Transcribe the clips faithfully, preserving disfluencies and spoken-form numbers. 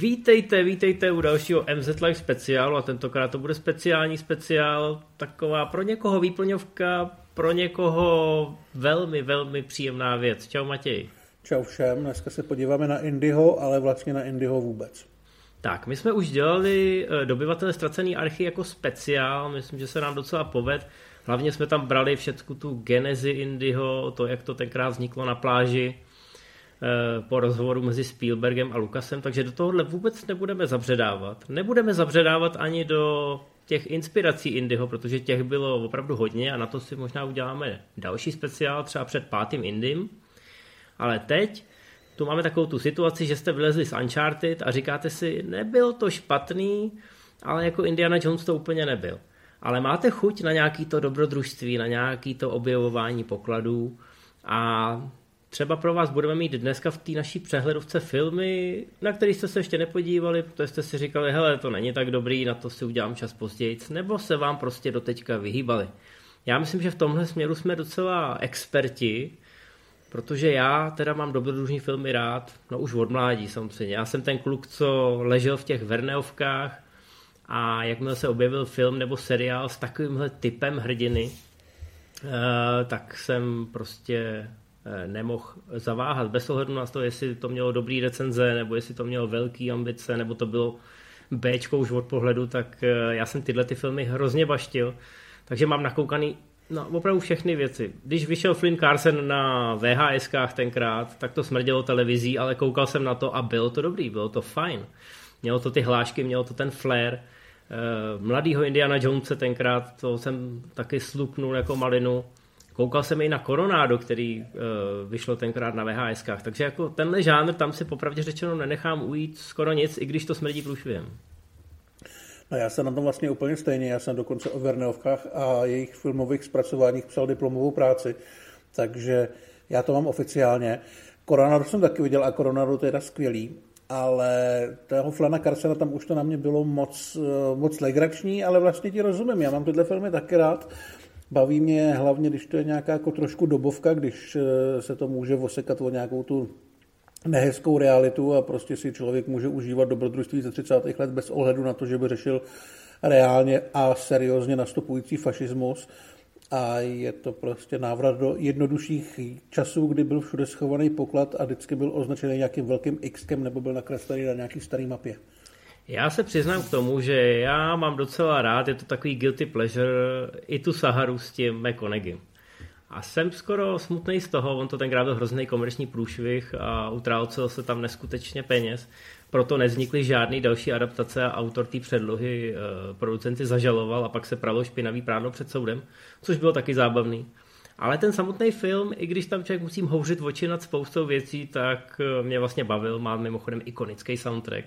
Vítejte, vítejte u dalšího M Z Live speciálu a tentokrát to bude speciální speciál, taková pro někoho výplňovka, pro někoho velmi, velmi příjemná věc. Čau Matěj. Čau všem, dneska se podíváme na Indyho, ale vlastně na Indyho vůbec. Tak, my jsme už dělali Dobyvatele ztracené archy jako speciál, myslím, že se nám docela povedl. Hlavně jsme tam brali všechnu tu genezi Indyho, to, jak to tenkrát vzniklo na pláži, po rozhovoru mezi Spielbergem a Lucasem, takže do tohohle vůbec nebudeme zabředávat. Nebudeme zabředávat ani do těch inspirací Indyho, protože těch bylo opravdu hodně a na to si možná uděláme další speciál, třeba před pátým Indym. Ale teď tu máme takovou tu situaci, že jste vylezli z Uncharted a říkáte si, nebyl to špatný, ale jako Indiana Jones to úplně nebyl. Ale máte chuť na nějaký to dobrodružství, na nějaký to objevování pokladů a třeba pro vás budeme mít dneska v té naší přehledovce filmy, na které jste se ještě nepodívali, protože jste si říkali, hele, to není tak dobrý, na to si udělám čas později, nebo se vám prostě doteďka vyhýbali. Já myslím, že v tomhle směru jsme docela experti, protože já teda mám dobrodružní filmy rád, no už od mládí samozřejmě. Já jsem ten kluk, co ležel v těch Verneovkách a jakmile se objevil film nebo seriál s takovýmhle typem hrdiny, tak jsem prostě nemohl zaváhat bez ohledu na to, jestli to mělo dobrý recenze, nebo jestli to mělo velký ambice, nebo to bylo béčko už od pohledu, tak já jsem tyhle ty filmy hrozně baštil, takže mám nakoukaný no, opravdu všechny věci. Když vyšel Flynn Carsen na V H S kách tenkrát, tak to smrdělo televizí, ale koukal jsem na to a bylo to dobrý, bylo to fajn. Mělo to ty hlášky, mělo to ten flair. Mladýho Indiana Jonese tenkrát, to jsem taky slupnul jako malinu. Koukal jsem i na Koronádo, který uh, vyšlo tenkrát na V H S kách, takže jako tenhle žánr, tam si popravdě řečeno nenechám ujít skoro nic, i když to smrdí průšvihem. No já jsem na tom vlastně úplně stejně, já jsem dokonce o Verneovkách a jejich filmových zpracováních psal diplomovou práci, takže já to mám oficiálně. Koronádo jsem taky viděl a Koronádo to je teda skvělý, ale toho Flyna Carsena tam už to na mě bylo moc, moc legrační, ale vlastně ti rozumím, já mám tyhle filmy taky rád. Baví mě hlavně, když to je nějaká jako trošku dobovka, když se to může osekat o nějakou tu nehezkou realitu a prostě si člověk může užívat dobrodružství ze třicátých let bez ohledu na to, že by řešil reálně a seriózně nastupující fašismus. A je to prostě návrat do jednodušších časů, kdy byl všude schovaný poklad a vždycky byl označený nějakým velkým X-kem nebo byl nakreslený na nějaký starý mapě. Já se přiznám k tomu, že já mám docela rád, je to takový guilty pleasure, i tu Saharu s tím McConaughey. A jsem skoro smutnej z toho, on to tenkrát byl hrozný komerční průšvih a utrácel se tam neskutečně peněz, proto nevznikly žádný další adaptace a autor té předlohy producenty zažaloval a pak se pralo špinavý prádlo před soudem, což bylo taky zábavný. Ale ten samotný film, i když tam člověk musím houřit oči nad spoustou věcí, tak mě vlastně bavil, má mimochodem ikonický soundtrack.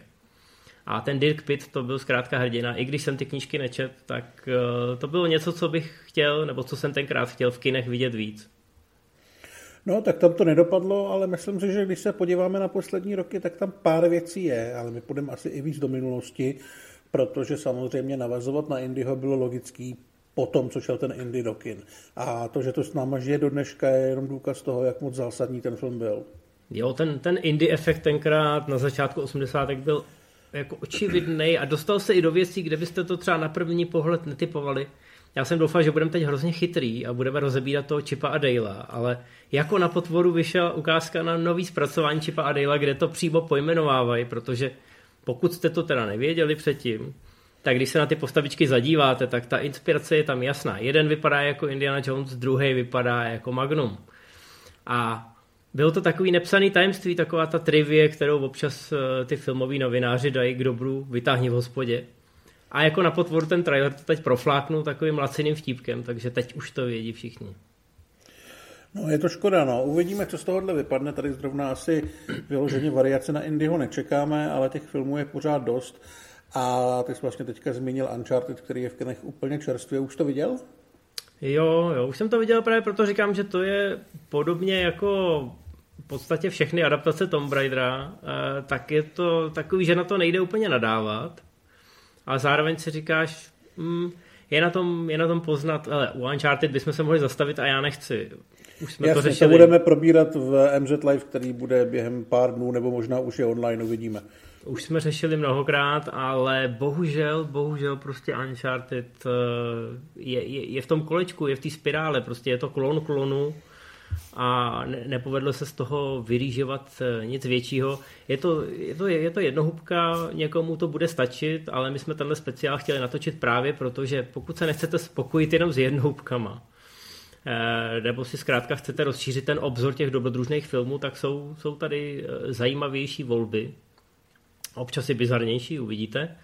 A ten Dirk Pitt to byl zkrátka hrdina, i když jsem ty knížky nečet, tak to bylo něco, co bych chtěl, nebo co jsem tenkrát chtěl v kinech vidět víc. No, tak tam to nedopadlo, ale myslím si, že když se podíváme na poslední roky, tak tam pár věcí je, ale my půjdeme asi i víc do minulosti, protože samozřejmě navazovat na Indyho bylo logický po tom, co šel ten Indy do kin. A to, že to s náma žije do dneška, je jenom důkaz toho, jak moc zásadní ten film byl. Jo, ten, ten Indy efekt tenkrát na začátku osmdesátek byl jako očividnej a dostal se i do věcí, kde byste to třeba na první pohled netypovali. Já jsem doufal, že budeme teď hrozně chytrý a budeme rozebírat toho Chipa a Dalea, ale jako na potvoru vyšla ukázka na nový zpracování Chipa a Dalea, kde to přímo pojmenovávají, protože pokud jste to teda nevěděli předtím, tak když se na ty postavičky zadíváte, tak ta inspirace je tam jasná. Jeden vypadá jako Indiana Jones, druhý vypadá jako Magnum. A bylo to takový nepsaný tajemství, taková ta trivie, kterou občas ty filmoví novináři dají k dobru, vytáhni v hospodě. A jako na potvoru ten trailer to teď profláknul takovým laciným vtípkem, takže teď už to vědí všichni. No je to škoda, no. Uvidíme, co z tohohle vypadne. Tady zrovna asi vyloženě variace na Indyho nečekáme, ale těch filmů je pořád dost. A ty jsi vlastně teďka zmínil Uncharted, který je v kinech úplně čerstvě. Už to viděl? Jo, jo, už jsem to viděl právě proto říkám, že to je podobně jako v podstatě všechny adaptace Tomb Raidera, tak je to takový, že na to nejde úplně nadávat, ale zároveň si říkáš, mm, je na tom, je na tom poznat, ale u Uncharted bychom se mohli zastavit a já nechci. Už jsme jasně, to řešili. To budeme probírat v M Z Live, který bude během pár dnů, nebo možná už je online, uvidíme. Už jsme řešili mnohokrát, ale bohužel, bohužel prostě Uncharted je, je, je v tom kolečku, je v té spirále, prostě je to klon klonu a ne, nepovedlo se z toho vyrýžovat nic většího. Je to, je to, je to jednohubka, někomu to bude stačit, ale my jsme tenhle speciál chtěli natočit právě proto, že pokud se nechcete spokojit jenom s jednohubkama, nebo si zkrátka chcete rozšířit ten obzor těch dobrodružných filmů, tak jsou, jsou tady zajímavější volby. Občas i bizarnější, uvidíte.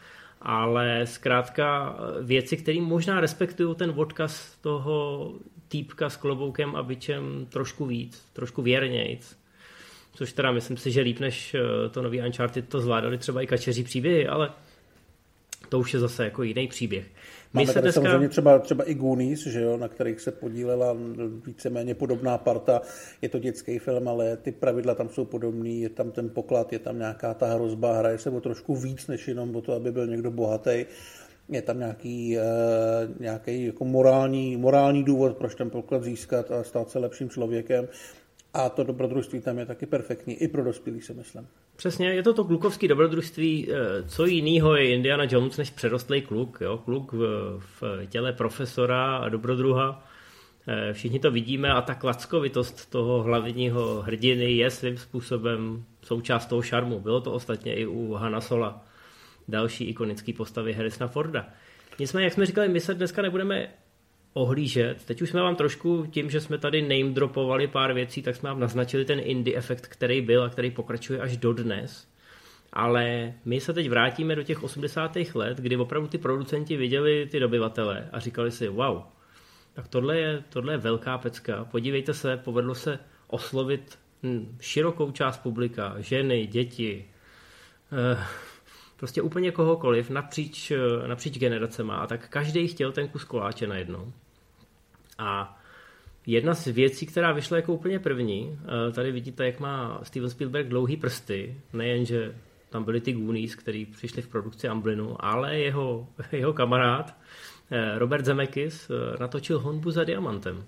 Ale zkrátka věci, které možná respektují ten odkaz toho týpka s kloboukem a bičem trošku víc, trošku věrnějc. Což teda myslím si, že líp než to nový Uncharted to zvládali třeba i Kačeří příběhy, ale to už je zase jako jiný příběh. My máme tady dneska... samozřejmě třeba, třeba i Goonies, že jo, na kterých se podílela víceméně podobná parta. Je to dětský film, ale ty pravidla tam jsou podobný, je tam ten poklad, je tam nějaká ta hrozba, hraje se o trošku víc, než jenom o to, aby byl někdo bohatý. Je tam nějaký, nějaký jako morální, morální důvod, proč ten poklad získat a stát se lepším člověkem. A to dobrodružství tam je taky perfektní, i pro dospělí, si myslím. Přesně, je to to klukovský dobrodružství, co jinýho je Indiana Jones než přerostlej kluk, jo? Kluk v, v těle profesora a dobrodruha. Všichni to vidíme a ta klackovitost toho hlavního hrdiny je svým způsobem součást toho šarmu. Bylo to ostatně i u Hana Sola, další ikonické postavy Harrisona Forda. Nicméně, jak jsme říkali, my se dneska nebudeme ohlížet. Teď už jsme vám trošku, tím, že jsme tady name dropovali pár věcí, tak jsme vám naznačili ten indie efekt, který byl a který pokračuje až dodnes. Ale my se teď vrátíme do těch osmdesátých let, kdy opravdu ty producenti viděli ty dobyvatele a říkali si, wow, tak tohle je, tohle je velká pecka. Podívejte se, povedlo se oslovit širokou část publika, ženy, děti, eh, prostě úplně kohokoliv napříč, napříč generacema a tak každý chtěl ten kus koláče najednou. A jedna z věcí, která vyšla jako úplně první, tady vidíte, jak má Steven Spielberg dlouhý prsty, nejenže tam byly ty Goonies, který přišli v produkci Amblinu, ale jeho, jeho kamarád Robert Zemeckis natočil Honbu za diamantem.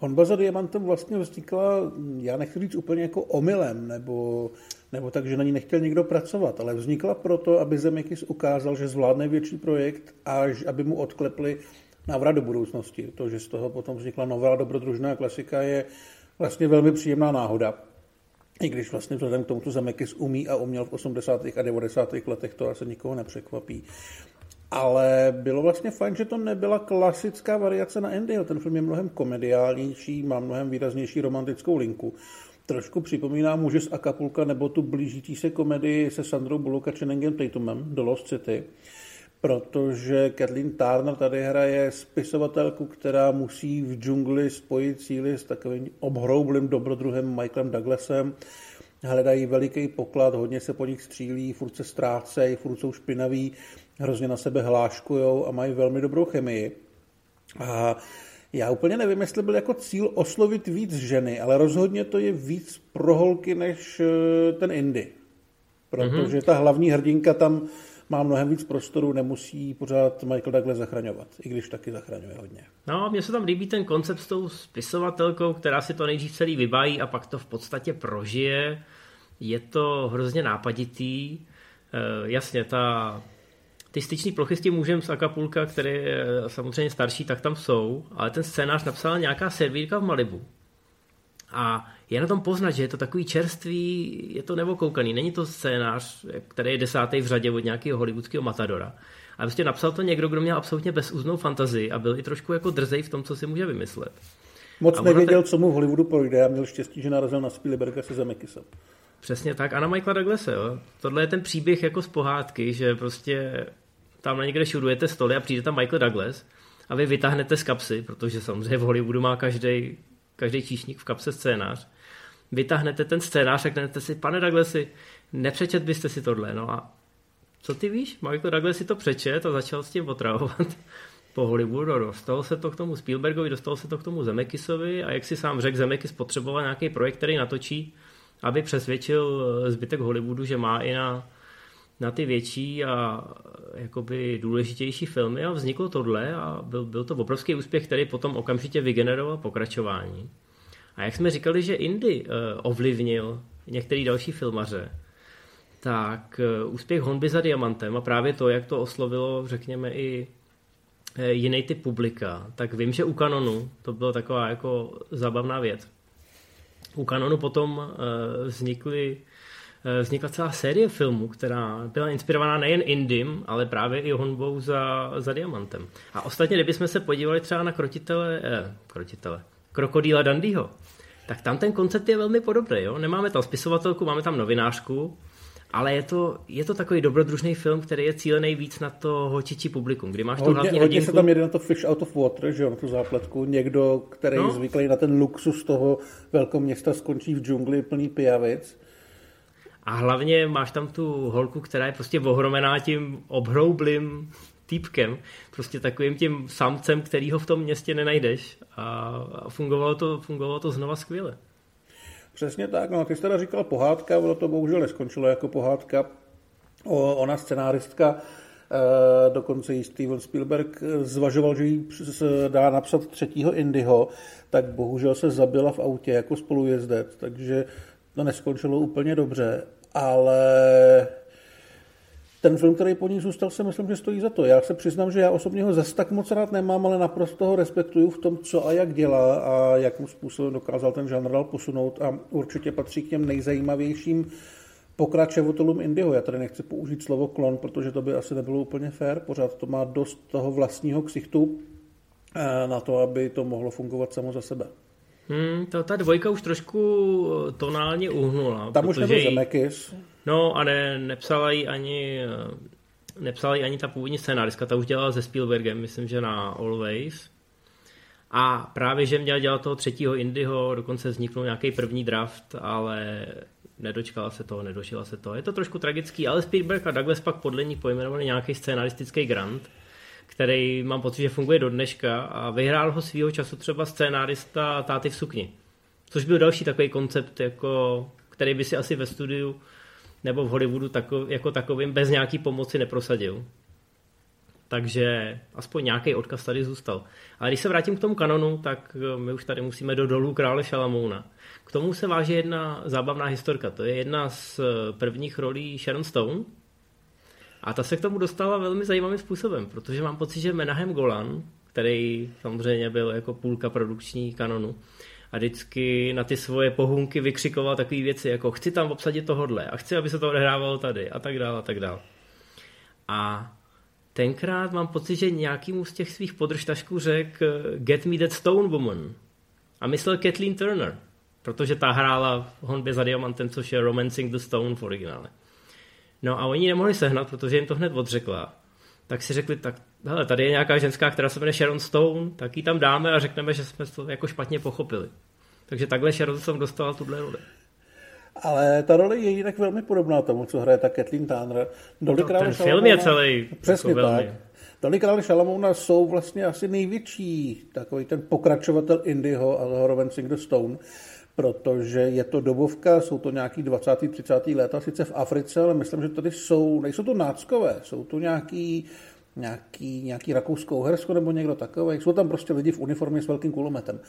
Honba za diamantem vlastně vznikla, já nechci říct úplně jako omylem, nebo, nebo tak, že na ní nechtěl nikdo pracovat, ale vznikla proto, aby Zemeckis ukázal, že zvládne větší projekt a aby mu odklepli návrat do budoucnosti. To, že z toho potom vznikla nová dobrodružná klasika, je vlastně velmi příjemná náhoda. I když vlastně vzhledem k tomu, co Zemeckis umí a uměl v osmdesátých a devadesátých letech, to asi nikoho nepřekvapí. Ale bylo vlastně fajn, že to nebyla klasická variace na Indio. Ten film je mnohem komediálnější, má mnohem výraznější romantickou linku. Trošku připomíná Muže z Acapulka nebo tu blížící se komedii se Sandrou Bullocka a Channingem Tatumem do Lost City, protože Kathleen Turner tady hraje spisovatelku, která musí v džungli spojit síly s takovým obhroublým dobrodruhem Michaelem Douglasem. Hledají veliký poklad, hodně se po nich střílí, furt se ztrácejí, furt jsou špinaví, hrozně na sebe hláškujou a mají velmi dobrou chemii. A já úplně nevím, jestli byl jako cíl oslovit víc ženy, ale rozhodně to je víc pro holky než ten indie. Protože ta hlavní hrdinka tam má mnohem víc prostoru, nemusí pořád Michael Douglas zachraňovat, i když taky zachraňuje hodně. No, mně se tam líbí ten koncept s tou spisovatelkou, která si to nejdřív celý vybájí a pak to v podstatě prožije. Je to hrozně nápaditý. E, jasně, ta... Ty styční plochy s tím Mužem z Acapulka, který je samozřejmě starší, tak tam jsou, ale ten scénář napsala nějaká servírka v Malibu. A je na tom poznat, že je to takový čerstvý, je to nevokoukaný. Není to scénář, který je desátý v řadě od nějakého hollywoodského matadora. A prostě napsal to někdo, kdo měl absolutně bezúznou fantazii a byl i trošku jako drzej v tom, co si může vymyslet. Moc nevěděl, te... co mu v Hollywoodu projde a měl štěstí, že narazil na Spielberga se Zemeckisem. Přesně tak. A na Michaela Douglase. Jo. Tohle je ten příběh jako z pohádky, že prostě tam někde šudujete stoly a přijde tam Michael Douglas a vy vytáhnete z kapsy, protože samozřejmě v Hollywoodu má každý každý číšník v kapse scénář. Vytáhnete ten scénář a řeknete si, pane Douglasi, nepřečet byste si tohle. No a co ty víš? Michael Douglas si to přečet a začal s tím otravovat po Hollywoodu. Dostalo se to k tomu Spielbergovi, dostalo se to k tomu Zemekisovi a jak si sám řekl, Zemeckis potřeboval nějaký projekt, který natočí, aby přesvědčil zbytek Hollywoodu, že má i na, na ty větší a jakoby důležitější filmy a vzniklo tohle a byl, byl to obrovský úspěch, který potom okamžitě vygeneroval pokračování. A jak jsme říkali, že Indy ovlivnil některý další filmaře, tak úspěch Honby za diamantem a právě to, jak to oslovilo, řekněme, i jiný typ publika, tak vím, že u Canonu to byla taková jako zábavná věc. U Canonu potom vznikly, vznikla celá série filmů, která byla inspirovaná nejen Indym, ale právě i Honbou za, za diamantem. A ostatně, kdybychom se podívali třeba na krotitele, eh, krotitele, Krokodýla Dundeeho, tak tam ten koncept je velmi podobný. Jo? Nemáme tam spisovatelku, máme tam novinářku, ale je to, je to takový dobrodružný film, který je cílený víc na to hočičí publikum. Kdy máš tu hlavní hodinku... Hodně se tam jede na to fish out of water, že jo, na tu zápletku. Někdo, který no. zvyklý na ten luxus toho velkoměsta, skončí v džungli plný pijavic. A hlavně máš tam tu holku, která je prostě ohromená tím obhroublým týpkem, prostě takovým tím samcem, který ho v tom městě nenajdeš. A fungovalo to, fungovalo to znova skvěle. Přesně tak, no a ty jsi teda říkal pohádka, ono to bohužel neskončilo jako pohádka. O, ona scenáristka, e, dokonce i Steven Spielberg zvažoval, že jí dá napsat třetího Indyho, tak bohužel se zabila v autě jako spolujezdec, takže to neskončilo úplně dobře, ale ten film, který po ní zůstal, si myslím, že stojí za to. Já se přiznám, že já osobně ho zas tak moc rád nemám, ale naprosto ho respektuju v tom, co a jak dělá a jakým způsobem dokázal ten žánr dál posunout a určitě patří k těm nejzajímavějším pokračovatelům Indyho. Já tady nechci použít slovo klon, protože to by asi nebylo úplně fér, pořád to má dost toho vlastního ksichtu na to, aby to mohlo fungovat samo za sebe. Hmm, to, ta dvojka už trošku tonálně uhnula. Tam už nebyl Zemeckis. No a ne, nepsala ji ani, ani ta původní scénáristka, ta už dělala se Spielbergem, myslím, že na Always. A právě, že měla dělat toho třetího Indyho, dokonce vzniknul nějaký první draft, ale nedočkala se toho, nedošila se toho. Je to trošku tragický, ale Spielberg a Douglas pak podle ní pojmenovali nějaký scénaristický grant, který mám pocit, že funguje do dneška a vyhrál ho svýho času třeba scénárista Táty v sukni, což byl další takový koncept, jako, který by si asi ve studiu nebo v Hollywoodu takov, jako takovým bez nějaký pomoci neprosadil. Takže aspoň nějaký odkaz tady zůstal. Ale když se vrátím k tomu Canonu, tak my už tady musíme do Dolů krále Šalamouna. K tomu se váže jedna zábavná historka. To je jedna z prvních rolí Sharon Stone. A ta se k tomu dostala velmi zajímavým způsobem, protože mám pocit, že Menahem Golan, který samozřejmě byl jako půlka produkční Canonu, a vždycky na ty svoje pohunky vykřikoval takové věci, jako chci tam obsadit tohodle a chci, aby se to odehrávalo tady a tak dále a tak dále. A tenkrát mám pocit, že nějakýmu z těch svých podržtašků řekl Get me that stone woman a myslel Kathleen Turner, protože ta hrála v Honbě za diamantem, což je Romancing the Stone v originále. No a oni ji nemohli sehnat, protože jim to hned odřekla. Tak si řekli, tak hele, tady je nějaká ženská, která se jmenuje Sharon Stone, tak ji tam dáme a řekneme, že jsme to jako špatně pochopili. Takže takhle Sharon Stone dostala tuhle roli. Ale ta role je jinak velmi podobná tomu, co hraje ta Kathleen Turner. No to, ten film je celý. Přesně jako tak. Dolí krále Šalamouna jsou vlastně asi největší takový ten pokračovatel Indyho a Romancing the Stone, protože je to dobovka, jsou to nějaký dvacátá třicátá léta, sice v Africe, ale myslím, že tady jsou, nejsou to náckové, jsou to nějaký, nějaký, nějaký Rakousko-Uhersko nebo někdo takový, jsou tam prostě lidi v uniformě s velkým kulometem.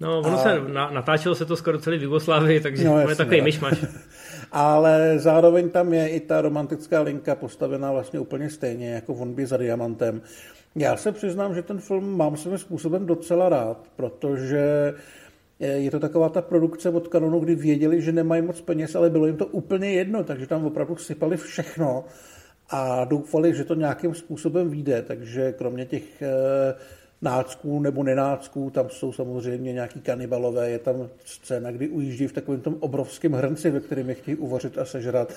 No, ono a... se na, natáčelo se to skoro celý v Jugoslávii, takže no, je takový myšmaš. Ale zároveň tam je i ta romantická linka postavená vlastně úplně stejně, jako v Honbě za diamantem. Já se přiznám, že ten film mám svým způsobem docela rád, protože je to taková ta produkce od Canonu, kdy věděli, že nemají moc peněz, ale bylo jim to úplně jedno, takže tam opravdu sypali všechno a doufali, že to nějakým způsobem vyjde, takže kromě těch nácků nebo nenácků, tam jsou samozřejmě nějaký kanibalové, je tam scéna, kdy ujíždí v takovém tom obrovském hrnci, ve kterém je chtějí uvařit a sežrat.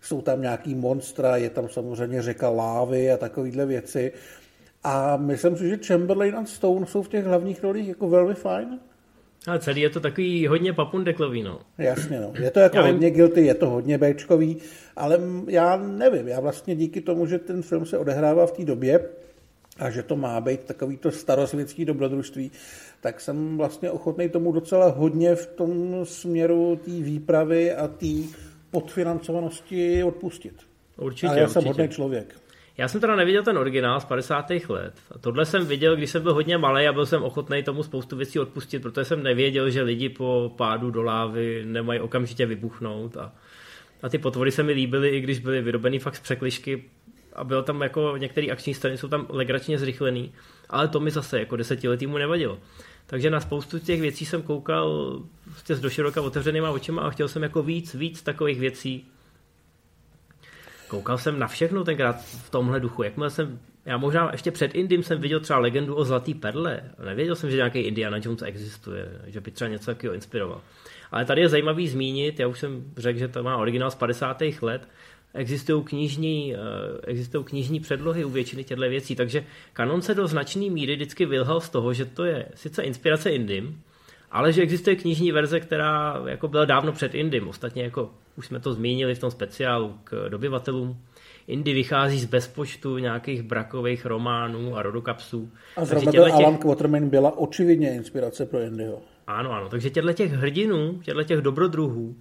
Jsou tam nějaký monstra, je tam samozřejmě řeka lávy a takovýhle věci. A myslím si, že Chamberlain a Stone jsou v těch hlavních rolích jako velmi fajn. A celý je to takový hodně papundeklový, no. Jasně, no. Je to jako hodně guilty, je to hodně béčkový, ale já nevím, já vlastně díky tomu, že ten film se odehrává v té době a že to má být takovýto starosvětský dobrodružství, tak jsem vlastně ochotný tomu docela hodně v tom směru té výpravy a té podfinancovanosti odpustit. Určitě, určitě. A já jsem hodný člověk. Já jsem teda neviděl ten originál z padesátých let. A tohle jsem viděl, když jsem byl hodně malej a byl jsem ochotný tomu spoustu věcí odpustit, protože jsem nevěděl, že lidi po pádu do lávy nemají okamžitě vybuchnout. A, a ty potvory se mi líbily, i když byly vyrobený fakt z překližky a bylo tam jako některé akční scény jsou tam legračně zrychlený, ale to mi zase jako desetiletýmu nevadilo. Takže na spoustu těch věcí jsem koukal prostě s doširoka otevřenýma očima a chtěl jsem jako víc, víc takových věcí. Koukal jsem na všechno tenkrát v tomhle duchu. Jakmile jsem, já možná ještě před Indym jsem viděl třeba Legendu o zlatý perle. Nevěděl jsem, že nějaký Indiana Jones existuje, že by třeba něco takového inspiroval. Ale tady je zajímavý zmínit, já už jsem řekl, že to má originál z padesátých let, existují knižní, existují knižní předlohy u většiny těchto věcí, takže kanon se do značné míry vždycky vylhal z toho, že to je sice inspirace Indym, ale že existuje knižní verze, která jako byla dávno před Indym. Ostatně jako už jsme to zmínili v tom speciálu k Dobyvatelům. Indy vychází z bezpočtu nějakých brakových románů a rodokapsů. A zrovna ten Alan Quatermain byla očividně inspirace pro Indyho. Ano, ano. Takže těchto těch hrdinů, těchto těch dobrodruhů,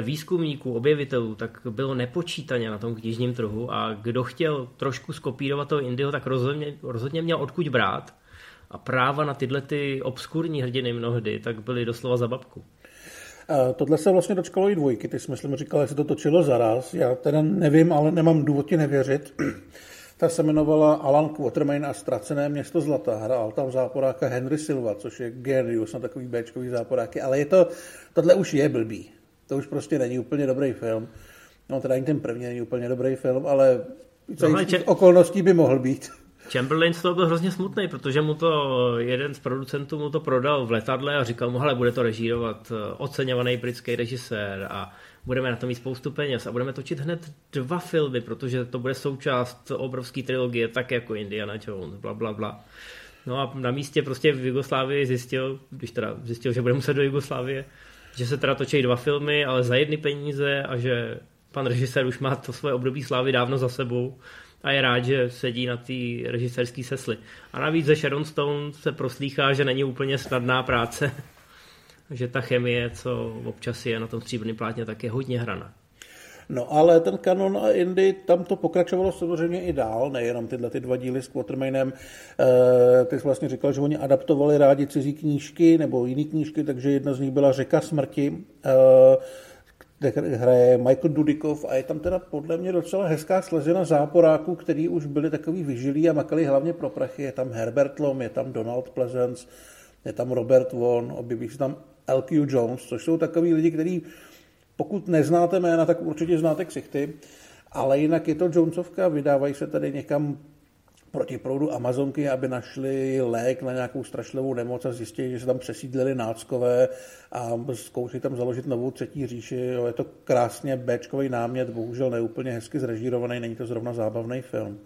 výzkumníků, objevitelů, tak bylo nepočítaně na tom knižním trhu a kdo chtěl trošku skopírovat toho Indyho, tak rozhodně, rozhodně měl odkud brát. A práva na tyhle ty obskurní hrdiny mnohdy, tak byly doslova za babku. Tohle se vlastně dočkalo i dvojky. Ty jsi, myslím, říkal, že se to točilo zaraz. Já teda nevím, ale nemám důvod ti nevěřit. Ta se jmenovala Alan Quatermain a ztracené město zlata. Hrál tam záporáka Henry Silva, což je genius na takový béčkový záporáky. Ale je to, tohle už je blbý. To už prostě není úplně dobrý film. No teda ani ten první není úplně dobrý film, ale no, če... okolností by mohl být. Chamberlain z toho byl hrozně smutný, protože mu to jeden z producentů mu to prodal v letadle a říkal mu, hele, bude to režírovat oceňovaný britský režisér a budeme na to mít spoustu peněz a budeme točit hned dva filmy, protože to bude součást obrovské trilogie, tak jako Indiana Jones, bla, bla, bla. No a na místě prostě v Jugoslávii zjistil, když teda zjistil, že bude muset do Jugoslávie, že se teda točí dva filmy, ale za jedny peníze a že pan režisér už má to svoje období slávy dávno za sebou a je rád, že sedí na té režisérské sesli. A navíc ze Sharon Stone se proslýchá, že není úplně snadná práce, že ta chemie, co občas je na tom stříbrném plátně, tak je hodně hraná. No ale ten kanon a Indy, tam to pokračovalo samozřejmě i dál, nejenom tyhle ty dva díly s Quatermainem. E, ty jsi vlastně říkal, že oni adaptovali rádi cizí knížky nebo jiný knížky, takže jedna z nich byla Řeka smrti, e, kde hraje Michael Dudikoff a je tam teda podle mě docela hezká slezina záporáků, který už byli takový vyžilí a makali hlavně pro prachy. Je tam Herbert Lom, je tam Donald Pleasence, je tam Robert Vaughn, objeví se tam el kvé Jones, což jsou takový lidi, který pokud neznáte jména, tak určitě znáte ksichty, ale jinak je to Jonesovka, vydávají se tady někam proti proudu Amazonky, aby našli lék na nějakou strašlivou nemoc a zjistili, že se tam přesídlili náckové a zkouší tam založit novou třetí říši. Jo, je to krásně béčkový námět, bohužel neúplně hezky zrežírovaný, není to zrovna zábavný film.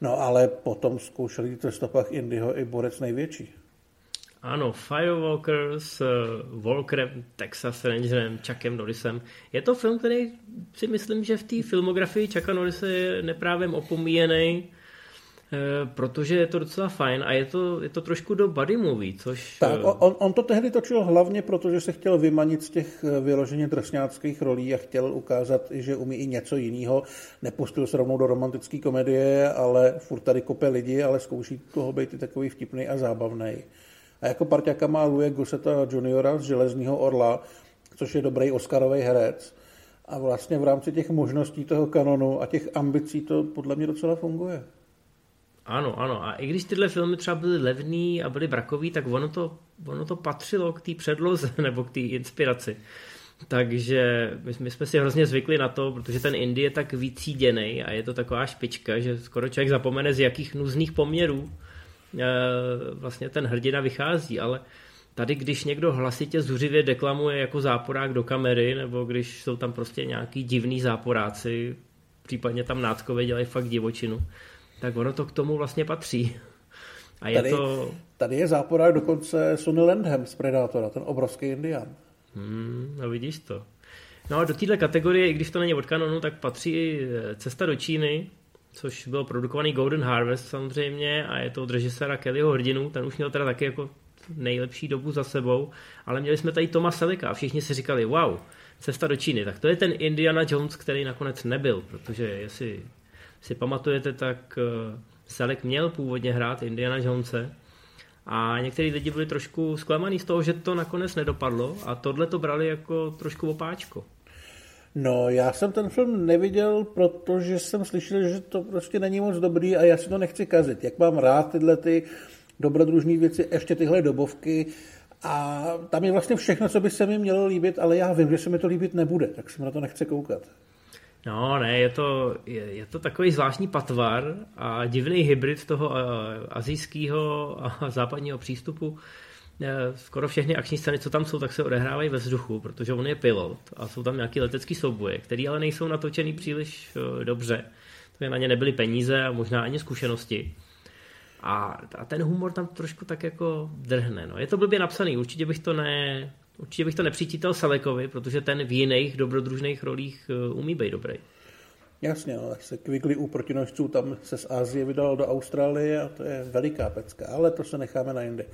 No ale potom zkoušeli to v stopách Indyho i Borec největší. Ano, Firewalker s Walkerem, Texas Rangerem, Chuckem Norrisem. Je to film, který si myslím, že v té filmografii Chucka Norrisa je neprávem opomíjený, protože je to docela fajn a je to, je to trošku do buddy movie, což... Tak, on, on to tehdy točil hlavně, protože se chtěl vymanit z těch vyloženě drsňáckých rolí a chtěl ukázat, že umí i něco jiného. Nepustil se rovnou do romantické komedie, ale furt tady kope lidi, ale zkouší toho být i takový vtipný a zábavný. A jako parťáka má Louie Gosseta juniora z Železného orla, což je dobrý oscarový herec. A vlastně v rámci těch možností toho kanonu a těch ambicí to podle mě docela funguje. Ano, ano. A i když tyhle filmy třeba byly levný a byly brakový, tak ono to, ono to patřilo k té předloze nebo k té inspiraci. Takže my, my jsme si hrozně zvykli na to, protože ten Indie je tak vycíděnej a je to taková špička, že skoro člověk zapomene, z jakých nuzných poměrů vlastně ten hrdina vychází, ale tady, když někdo hlasitě zuřivě deklamuje jako záporák do kamery, nebo když jsou tam prostě nějaký divný záporáci, případně tam náckové dělají fakt divočinu, tak ono to k tomu vlastně patří. A je tady, to... tady je záporák dokonce Sonny Landham z Predátora, ten obrovský Indián. Hmm, no vidíš to. No a do téhle kategorie, i když to není od kanonu, tak patří i Cesta do Číny, což byl produkovaný Golden Harvest samozřejmě a je to od režiséra Kellyho Hrdinu, ten už měl teda taky jako nejlepší dobu za sebou, ale měli jsme tady Toma Sellecka a všichni si říkali, wow, Cesta do Číny, tak to je ten Indiana Jones, který nakonec nebyl, protože jestli si pamatujete, tak Selleck měl původně hrát Indiana Jonese a některý lidi byli trošku zklamaný z toho, že to nakonec nedopadlo a tohle to brali jako trošku opáčko. No, já jsem ten film neviděl, protože jsem slyšel, že to prostě není moc dobrý a já si to nechci kazit. Jak mám rád tyhle ty dobrodružné věci, ještě tyhle dobovky, a tam je vlastně všechno, co by se mi mělo líbit, ale já vím, že se mi to líbit nebude, tak se mi na to nechce koukat. No ne, je to, je, je to takový zvláštní patvar a divný hybrid toho asijského a západního přístupu. Skoro všechny akční scény, co tam jsou, tak se odehrávají ve vzduchu, protože on je pilot a jsou tam nějaký letecký souboje, který ale nejsou natočený příliš dobře. To je na ně nebyly peníze a možná ani zkušenosti. A, a ten humor tam trošku tak jako drhne. No. Je to blbě napsaný, určitě bych to ne... Určitě bych to nepřičítal Selleckovi, protože ten v jiných dobrodružných rolích umí být dobrý. Jasně, ale se Quigley u Protinožců tam se z Asie vydal do Austrálie a to je veliká pecka, ale to se necháme na jindy.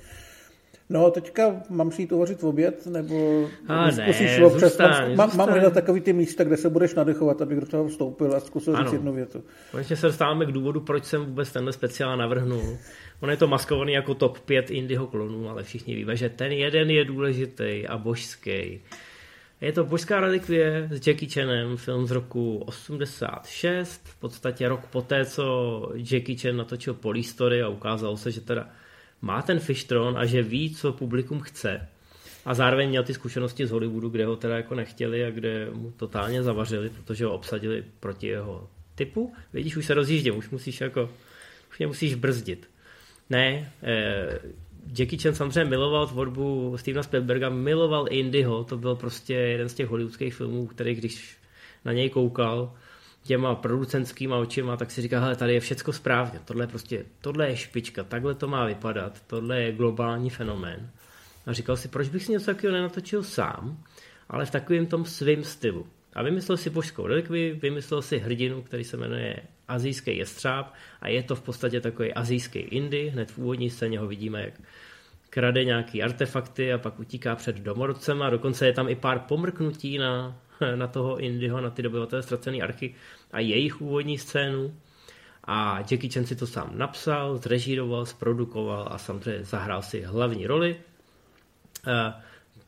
No, teďka mám si jít uvařit v oběd, nebo a zkusíš ne, občas, zůstaň, mám, zůstaň. Mám na takový ty místa, kde se budeš nadechovat, aby do toho vstoupil a zkusil ano. říct jednu větu. Konečně se dostáváme k důvodu, proč jsem vůbec tenhle speciál navrhnul. On je to maskovaný jako top pět Indyho klonů, ale všichni víme, že ten jeden je důležitý a božský. Je to Božská relikvie s Jackie Chanem, film z roku osmdesát šest, v podstatě rok poté, co Jackie Chan natočil Police Story a ukázalo se, že teda má ten fishtron a že ví, co publikum chce. A zároveň měl ty zkušenosti z Hollywoodu, kde ho teda jako nechtěli a kde mu totálně zavařili, protože ho obsadili proti jeho typu. Vidíš, už se rozjíždím, už musíš jako, už mě musíš brzdit. Ne, eh, Jackie Chan samozřejmě miloval tvorbu Stevena Spielberga, miloval Indyho, to byl prostě jeden z těch hollywoodských filmů, který když na něj koukal těma producentskýma očima, tak si říká, hele, tady je všecko správně, tohle je prostě, tohle je špička, takhle to má vypadat, tohle je globální fenomén. A říkal si, proč bych si něco takového nenatočil sám, ale v takovém tom svým stylu. A vymyslel si Božskou relikvii, vymyslel si hrdinu, který se jmenuje Asijský jestřáb a je to v podstatě takový asijský Indy, hned v úvodní scéně ho vidíme, jak krade nějaký artefakty a pak utíká před domorodcem a dokonce je tam i pár pomrknutí na na toho Indyho, na ty dobyvatele ztracené archy a jejich úvodní scénu. A Jackie Chan si to sám napsal, zrežíroval, zprodukoval a samozřejmě zahrál si hlavní roli.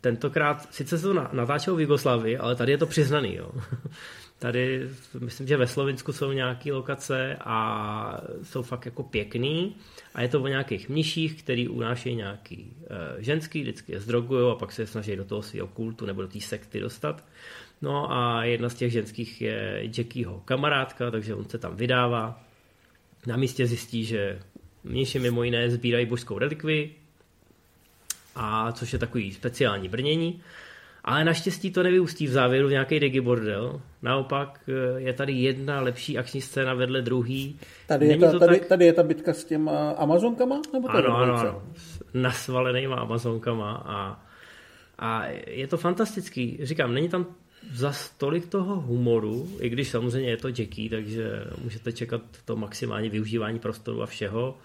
Tentokrát sice se to natáčelo v Jugoslávii, ale tady je to přiznaný. Jo. Tady myslím, že ve Slovinsku jsou nějaké lokace a jsou fakt jako pěkný a je to o nějakých mniších, který unášejí nějaký ženský, vždycky je zdrogujou a pak se snaží do toho svého kultu nebo do té sekty dostat. No a jedna z těch ženských je Jackieho kamarádka, takže on se tam vydává. Na místě zjistí, že mniši mimo jiné sbírají božskou relikvii, a což je takový speciální brnění. Ale naštěstí to nevyústí v závěru v nějaký digibordel. Naopak je tady jedna lepší akční scéna vedle druhý. Tady je, ta, tady, tak... tady je ta bitka s těma Amazonkama? Nebo tady ano, ano, ano. S nasvalenýma Amazonkama. A, a je to fantastický. Říkám, není tam za tolik toho humoru, i když samozřejmě je to Jackie, takže můžete čekat to maximální využívání prostoru a všeho.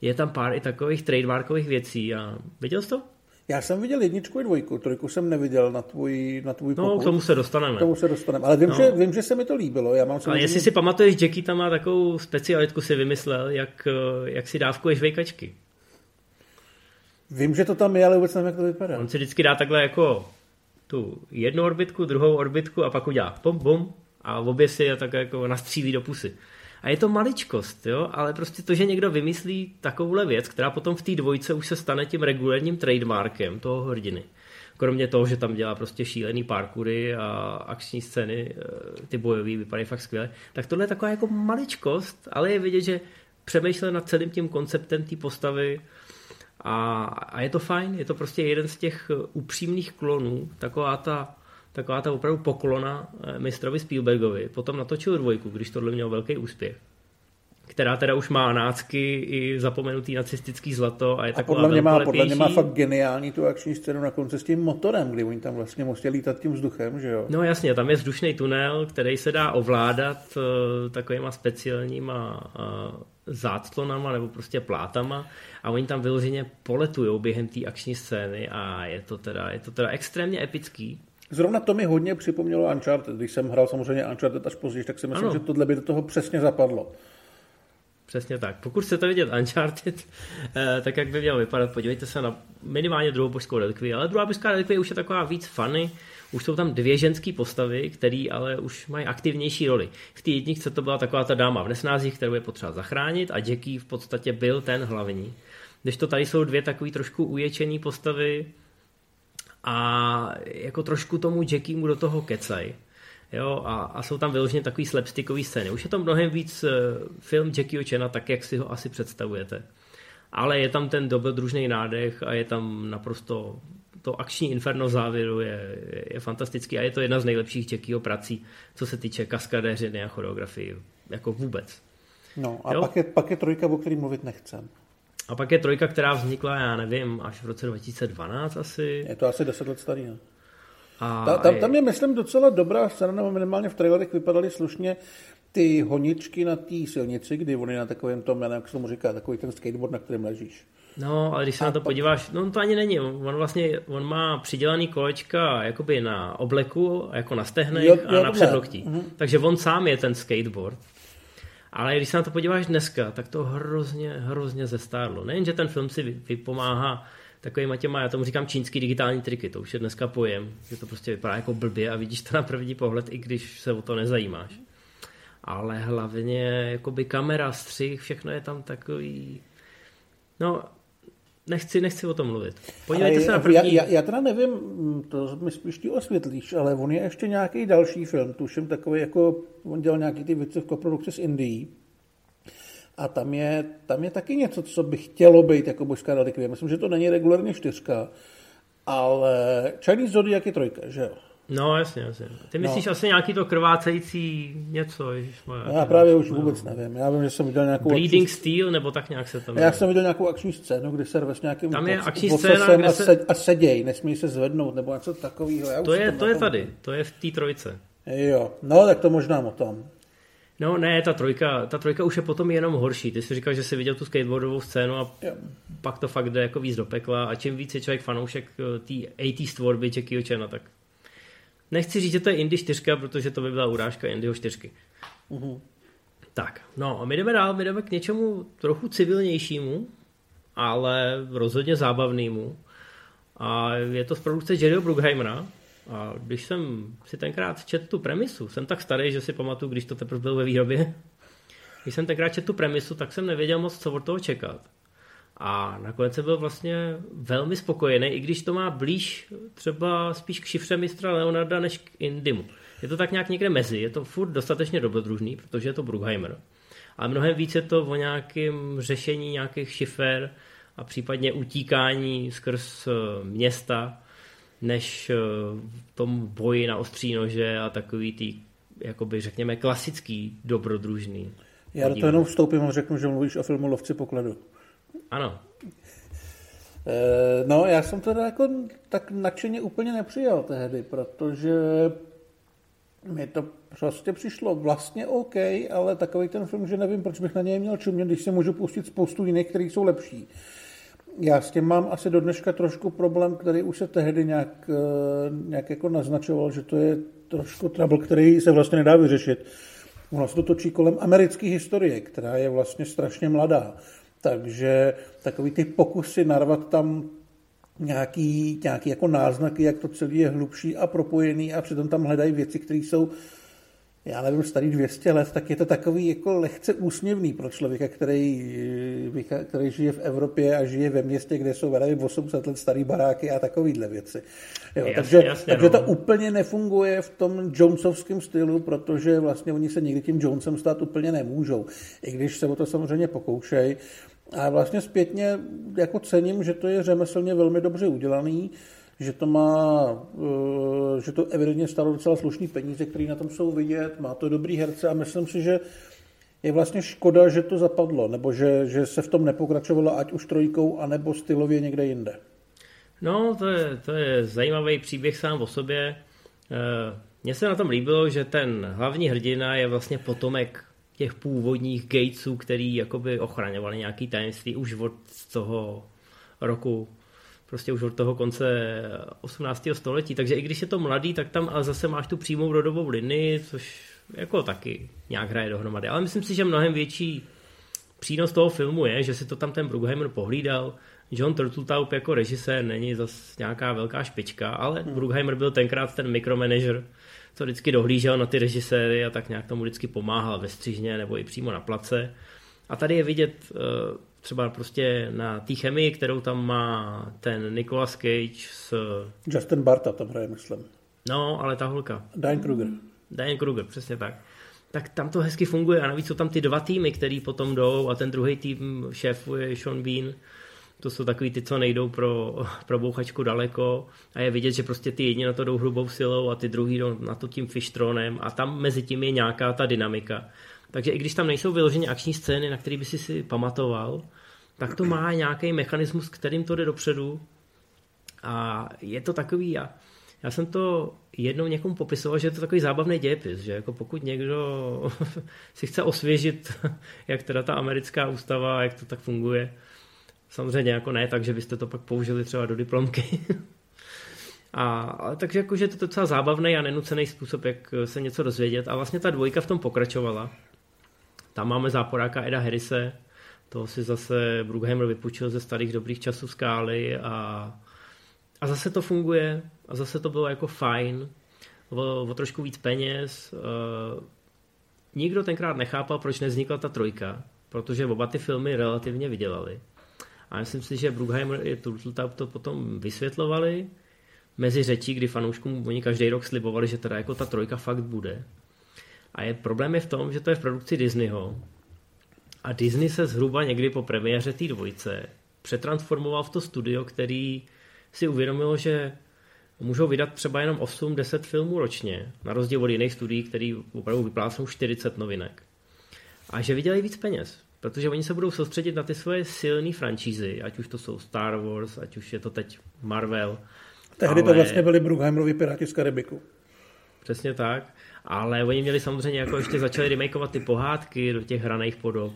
Je tam pár i takových trademarkových věcí a viděl jsi to? Já jsem viděl jedničku i dvojku, trojku jsem neviděl na tvůj, na tvůj pokus. No, k tomu se dostaneme. K tomu se dostaneme, ale vím, no. že, vím že se mi to líbilo. Já mám samozřejmě... A jestli si pamatuješ, Jackie tam má takovou specialitku, si vymyslel, jak, jak si dávkuješ vejkačky. Vím, že to tam je, ale vůbec nevím, jak to vypadá. On si vždycky dá takhle jako tu jednu orbitku, druhou orbitku a pak udělá pom, bum a obě si je tak jako nastřílí do pusy. A je to maličkost, jo? Ale prostě to, že někdo vymyslí takovouhle věc, která potom v té dvojce už se stane tím regulérním trademarkem toho hrdiny. Kromě toho, že tam dělá prostě šílený parkoury a akční scény, ty bojové vypadají fakt skvěle, tak tohle je taková jako maličkost, ale je vidět, že přemýšlel nad celým tím konceptem té postavy a, a je to fajn, je to prostě jeden z těch upřímných klonů, taková ta taková ta opravdu poklona mistrovi Spielbergovi. Potom natočil dvojku, když tohle měl velký úspěch. Která teda už má nácky i zapomenutý nacistický zlato a je a taková podle mě má, podle mě má fakt geniální tu akční scénu na konci s tím motorem, kdy oni tam vlastně musí lítat tím vzduchem, že jo? No jasně, tam je vzdušný tunel, který se dá ovládat takovýma speciálníma záclonama nebo prostě plátama a oni tam vyloženě poletujou během té akční scény a je to teda, je to teda extrémně epický. Zrovna to mi hodně připomnělo Uncharted. Když jsem hrál samozřejmě Uncharted až později, tak si myslím, ano. že tohle by do toho přesně zapadlo. Přesně tak. Pokud chcete vidět Uncharted, tak jak by měl vypadat, podívejte se na minimálně druhou božskou relikvii. Ale druhá božská relikvie už je taková víc funny. Už jsou tam dvě ženský postavy, které ale už mají aktivnější roli. V té jedničce to byla taková ta dáma v nesnázích, kterou je potřeba zachránit, a Jackie v podstatě byl ten hlavní. Když to tady jsou dvě takový trošku uječený postavy a jako trošku tomu Jackie mu do toho kecají. Jo, a, a jsou tam vyloženě takový slapstickový scény. Už je to mnohem víc film Jackieho Chana, tak jak si ho asi představujete. Ale je tam ten dobrodružný nádech a je tam naprosto to akční inferno závěru je, je fantastický a je to jedna z nejlepších Jackieho prací, co se týče kaskadéřiny a choreografii. Jako vůbec. No a pak je, pak je trojka, o který mluvit nechcem. A pak je trojka, která vznikla, já nevím, až v roce dva tisíce dvanáct asi. Je to asi deset let starý, ne? A Ta, tam, je... tam je, myslím, docela dobrá scéna, nebo minimálně v trailerech vypadaly slušně ty honičky na té silnici, kdy on je na takovém tom, já nevím, jak se tomu říká, takový ten skateboard, na kterém ležíš. No, ale když se a na to pak... podíváš, no to ani není, on vlastně, on má přidělaný kolečka jakoby na obleku, jako na stehnech jo, jo, a na předloktí. Mhm. Takže on sám je ten skateboard. Ale když se na to podíváš dneska, tak to hrozně, hrozně zestárlo. Nejenže ten film si vypomáhá takovýma těma, já tomu říkám čínský digitální triky, to už je dneska pojem, že to prostě vypadá jako blbě a vidíš to na první pohled, i když se o to nezajímáš. Ale hlavně jakoby kamera, střih, všechno je tam takový... No, nechci, nechci o tom mluvit. Podívejte se na první... Já, já, já teda nevím, to mi spíš ty osvětlíš, ale on je ještě nějaký další film, tuším takový jako, on dělal nějaký ty věci v koprodukci s Indií. A tam je, tam je taky něco, co by chtělo být jako božská relikvie. Myslím, že to není regulárně čtyřka, ale Chinese Zodiac je trojka, že jo? No, jasně, jasně. Ty myslíš no. asi nějaký to krvácející něco? Ježišmar, já právě už vůbec no. nevím. Já vím, že jsem viděl nějakou... Bleeding akční... Steel, nebo tak nějak se tam... Já nevím. jsem viděl nějakou akční scénu, kdy se rve s nějakým... Tam je akční scéna, kde se... A seděj, nesmí se zvednout, nebo něco takového. Já to je, to je tom... tady, to je v té trojce. Jo, no tak to možná o tom. No ne, ta trojka, ta trojka už je potom jenom horší. Ty jsi říkal, že jsi viděl tu skateboardovou scénu a yeah. pak to fakt jde jako víc do pekla a čím víc je člověk fanoušek té osmdesátých tvorby Jackieho Chana, tak nechci říct, že to je Indy čtyři, protože to by byla urážka Indyho čtyři. Uhum. Tak, no a my jdeme dál, my jdeme k něčemu trochu civilnějšímu, ale rozhodně zábavnému, a je to z produkce Jerryho Bruckheimera. A když jsem si tenkrát četl tu premisu, jsem tak starý, že si pamatuju, když to teprve bylo ve výrobě, když jsem tenkrát četl tu premisu, tak jsem nevěděl moc, co od toho čekat. A nakonec jsem byl vlastně velmi spokojený, i když to má blíž třeba spíš k šifře mistra Leonarda než k Indymu. Je to tak nějak někde mezi, je to furt dostatečně dobrodružný, protože je to Bruckheimer. Ale mnohem víc je to o nějakém řešení nějakých šifer a případně utíkání skrz města, než v tom boji na ostří nože a takový ty, jakoby řekněme, klasický dobrodružný. Já do toho jenom vstoupím a řeknu, že mluvíš o filmu Lovci pokladu. Ano. E, no, já jsem to jako tak nadšeně úplně nepřijal tehdy, protože mi to prostě přišlo vlastně OK, ale takový ten film, že nevím, proč bych na něj měl čumět, když se můžu pustit spoustu jiných, který jsou lepší. Já s tím mám asi do dneška trošku problém, který už se tehdy nějak, nějak jako naznačoval, že to je trošku trouble, který se vlastně nedá vyřešit. Ono se to točí kolem americké historie, která je vlastně strašně mladá. Takže takový ty pokusy narvat tam nějaký, nějaký jako náznaky, jak to celé je hlubší a propojený a přitom tam hledají věci, které jsou, já nevím, starý dvě stě let, tak je to takový jako lehce úsměvný pro člověka, který, který žije v Evropě a žije ve městě, kde jsou vedle osm set let starý baráky a takovýhle věci. Jo, jasně, takže jasně, takže no. to úplně nefunguje v tom Jonesovském stylu, protože vlastně oni se nikdy tím Jonesem stát úplně nemůžou, i když se o to samozřejmě pokoušejí. A vlastně zpětně jako cením, že to je řemeslně velmi dobře udělaný, že to má, že to evidentně stalo docela slušný peníze, které na tom jsou vidět, má to dobrý herce a myslím si, že je vlastně škoda, že to zapadlo, nebo že, že se v tom nepokračovalo ať už trojkou, anebo stylově někde jinde. No, to je, to je zajímavý příběh sám o sobě. Mně se na tom líbilo, že ten hlavní hrdina je vlastně potomek těch původních Gatesů, který jakoby ochraňovali nějaký tajemství už od toho roku prostě už od toho konce osmnáctého století, takže i když je to mladý, tak tam ale zase máš tu přímou rodovou linii, což jako taky nějak hraje dohromady. Ale myslím si, že mnohem větší přínos toho filmu je, že si to tam ten Bruckheimer pohlídal. John Turteltaub jako režisér není zase nějaká velká špička, ale hmm. Bruckheimer byl tenkrát ten mikromanager, co vždycky dohlížel na ty režiséry a tak nějak tomu vždycky pomáhal ve střižně nebo i přímo na place. A tady je vidět třeba prostě na té chemii, kterou tam má ten Nicolas Cage s... Justin Barta tam hraje, myslím. No, ale ta holka. Diane Kruger. Diane Kruger, přesně tak. Tak tam to hezky funguje a navíc jsou tam ty dva týmy, který potom jdou a ten druhý tým šéfuje Sean Bean. To jsou takový ty, co nejdou pro, pro bouchačku daleko a je vidět, že prostě ty jedni na to jdou hrubou silou a ty druhý jdou na to tím fištronem a tam mezi tím je nějaká ta dynamika. Takže i když tam nejsou vyloženě akční scény, na který by si si pamatoval, tak to má nějaký mechanismus, kterým to jde dopředu a je to takový... Já, já jsem to jednou někomu popisoval, že je to takový zábavný dějepis, že jako pokud někdo si chce osvěžit, jak teda ta americká ústava, jak to tak funguje, samozřejmě jako ne, takže byste to pak použili třeba do diplomky. A, ale takže jakože je to docela zábavný a nenucený způsob, jak se něco dozvědět. A vlastně ta dvojka v tom pokračovala. Tam máme záporáka Eda Harrise, toho si zase Bruckheimer vypůjčil ze starých dobrých časů Skály a, a zase to funguje a zase to bylo jako fajn. Bylo o trošku víc peněz. E, nikdo tenkrát nechápal, proč nevznikla ta trojka, protože oba ty filmy relativně vydělaly. A myslím si, že Bruckheimer i Turteltaub to potom vysvětlovali mezi řečí, kdy fanouškům oni každý rok slibovali, že teda jako ta trojka fakt bude. A je, problém je v tom, že to je v produkci Disneyho. A Disney se zhruba někdy po premiéře té dvojce přetransformoval v to studio, který si uvědomilo, že můžou vydat třeba jenom osm deset filmů ročně, na rozdíl od jiných studií, který opravdu vyplácnou čtyřicet novinek. A že vydělají víc peněz. Protože oni se budou soustředit na ty svoje silné franšízy, ať už to jsou Star Wars, ať už je to teď Marvel. Tehdy ale... to vlastně byli Bruckheimerovi Piráti z Karibiku. Přesně tak, ale oni měli samozřejmě jako ještě začali remakeovat ty pohádky do těch hraných podob.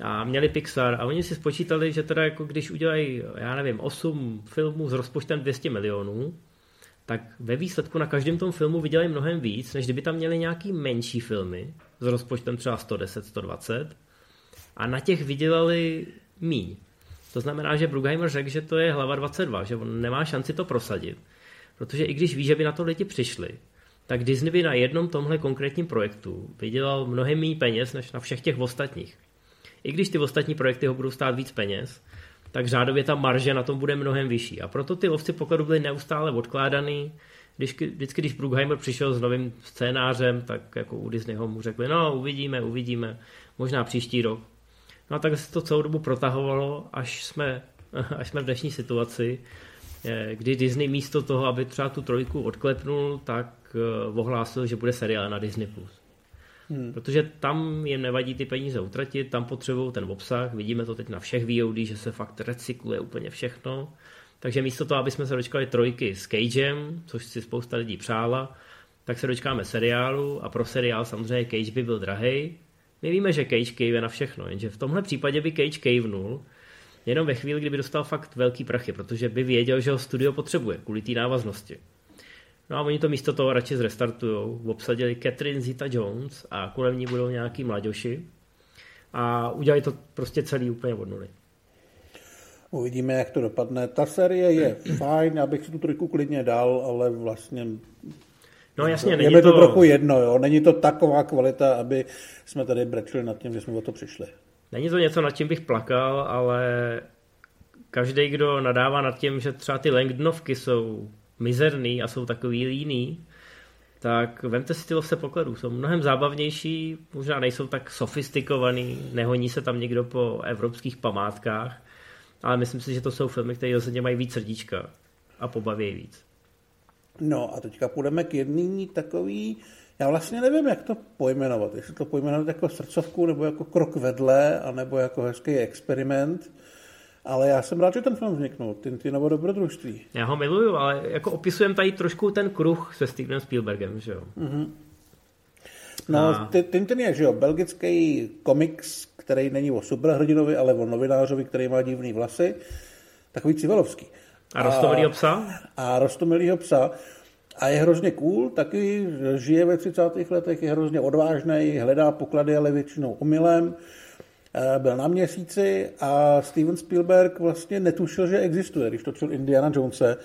A měli Pixar a oni si spočítali, že teda jako když udělají, já nevím, osm filmů s rozpočtem dvě stě milionů, tak ve výsledku na každém tom filmu vydělají mnohem víc, než kdyby tam měli nějaký menší filmy s rozpočtem třeba sto deset, sto dvacet. A na těch vydělali míň. To znamená, že Bruckheimer řekl, že to je hlava dvacet dva, že on nemá šanci to prosadit. Protože i když ví, že by na to lidi přišli, tak Disney by na jednom tomhle konkrétním projektu vydělal mnohem míň peněz, než na všech těch ostatních. I když ty ostatní projekty ho budou stát víc peněz, tak řádově ta marže na tom bude mnohem vyšší. A proto ty lovci pokladu byly neustále odkládaný. Když, vždycky, když Bruckheimer přišel s novým scénářem, tak jako u Disneyho mu řekli, no uvidíme, uvidíme, možná příští rok. No a tak se to celou dobu protahovalo, až jsme, až jsme v dnešní situaci, kdy Disney místo toho, aby třeba tu trojku odklepnul, tak ohlásil, že bude seriál na Disney plus. Hmm. Protože tam jim nevadí ty peníze utratit, tam potřebují ten obsah, vidíme to teď na všech V O D, že se fakt recykluje úplně všechno. Takže místo toho, aby jsme se dočkali trojky s Cagem, což si spousta lidí přála, tak se dočkáme seriálu a pro seriál samozřejmě Cage by byl drahej. My víme, že Cage cave na všechno, jenže v tomhle případě by Cage cavenul jenom ve chvíli, kdyby dostal fakt velký prachy, protože by věděl, že ho studio potřebuje kvůli té návaznosti. No a oni to místo toho radši zrestartujou, obsadili Catherine Zeta-Jones a kolem ní budou nějaký mladěši a udělají to prostě celý úplně od nuly. Uvidíme, jak to dopadne. Ta série je fajn, já bych si tu trojku klidně dal, ale vlastně... No jasně, není to... Je to trochu jedno, jo. Není to taková kvalita, aby jsme tady brečili nad tím, že jsme o to přišli. Není to něco, nad čím bych plakal, ale každý, kdo nadává nad tím, že třeba ty Langdonovky jsou mizerný a jsou takový líný, tak vemte si ty lovce pokladů. Jsou mnohem zábavnější, možná nejsou tak sofistikovaný, nehoní se tam někdo po evropských památkách, ale myslím si, že to jsou filmy, které rozhodně mají víc srdíčka a pobaví víc. No a teďka půjdeme k jedný takový, já vlastně nevím, jak to pojmenovat, jestli to pojmenovat jako srdcovku, nebo jako krok vedle, anebo jako hezký experiment, ale já jsem rád, že ten film vzniknul, Tintinovo dobrodružství. Já ho miluju, ale jako opisujem tady trošku ten kruh se Stevenem Spielbergem, že jo? Mm-hmm. No, a... Tintin je, že jo, belgický komiks, který není o superhrdinovi, ale o novinářovi, který má divný vlasy, takový civalovský. A rostomilýho psa? A rostomilýho psa. A je hrozně cool, taky žije ve třicátých letech, je hrozně odvážný, hledá poklady, ale většinou omylem. Byl na Měsíci a Steven Spielberg vlastně netušil, že existuje, když točil Indiana Jonese.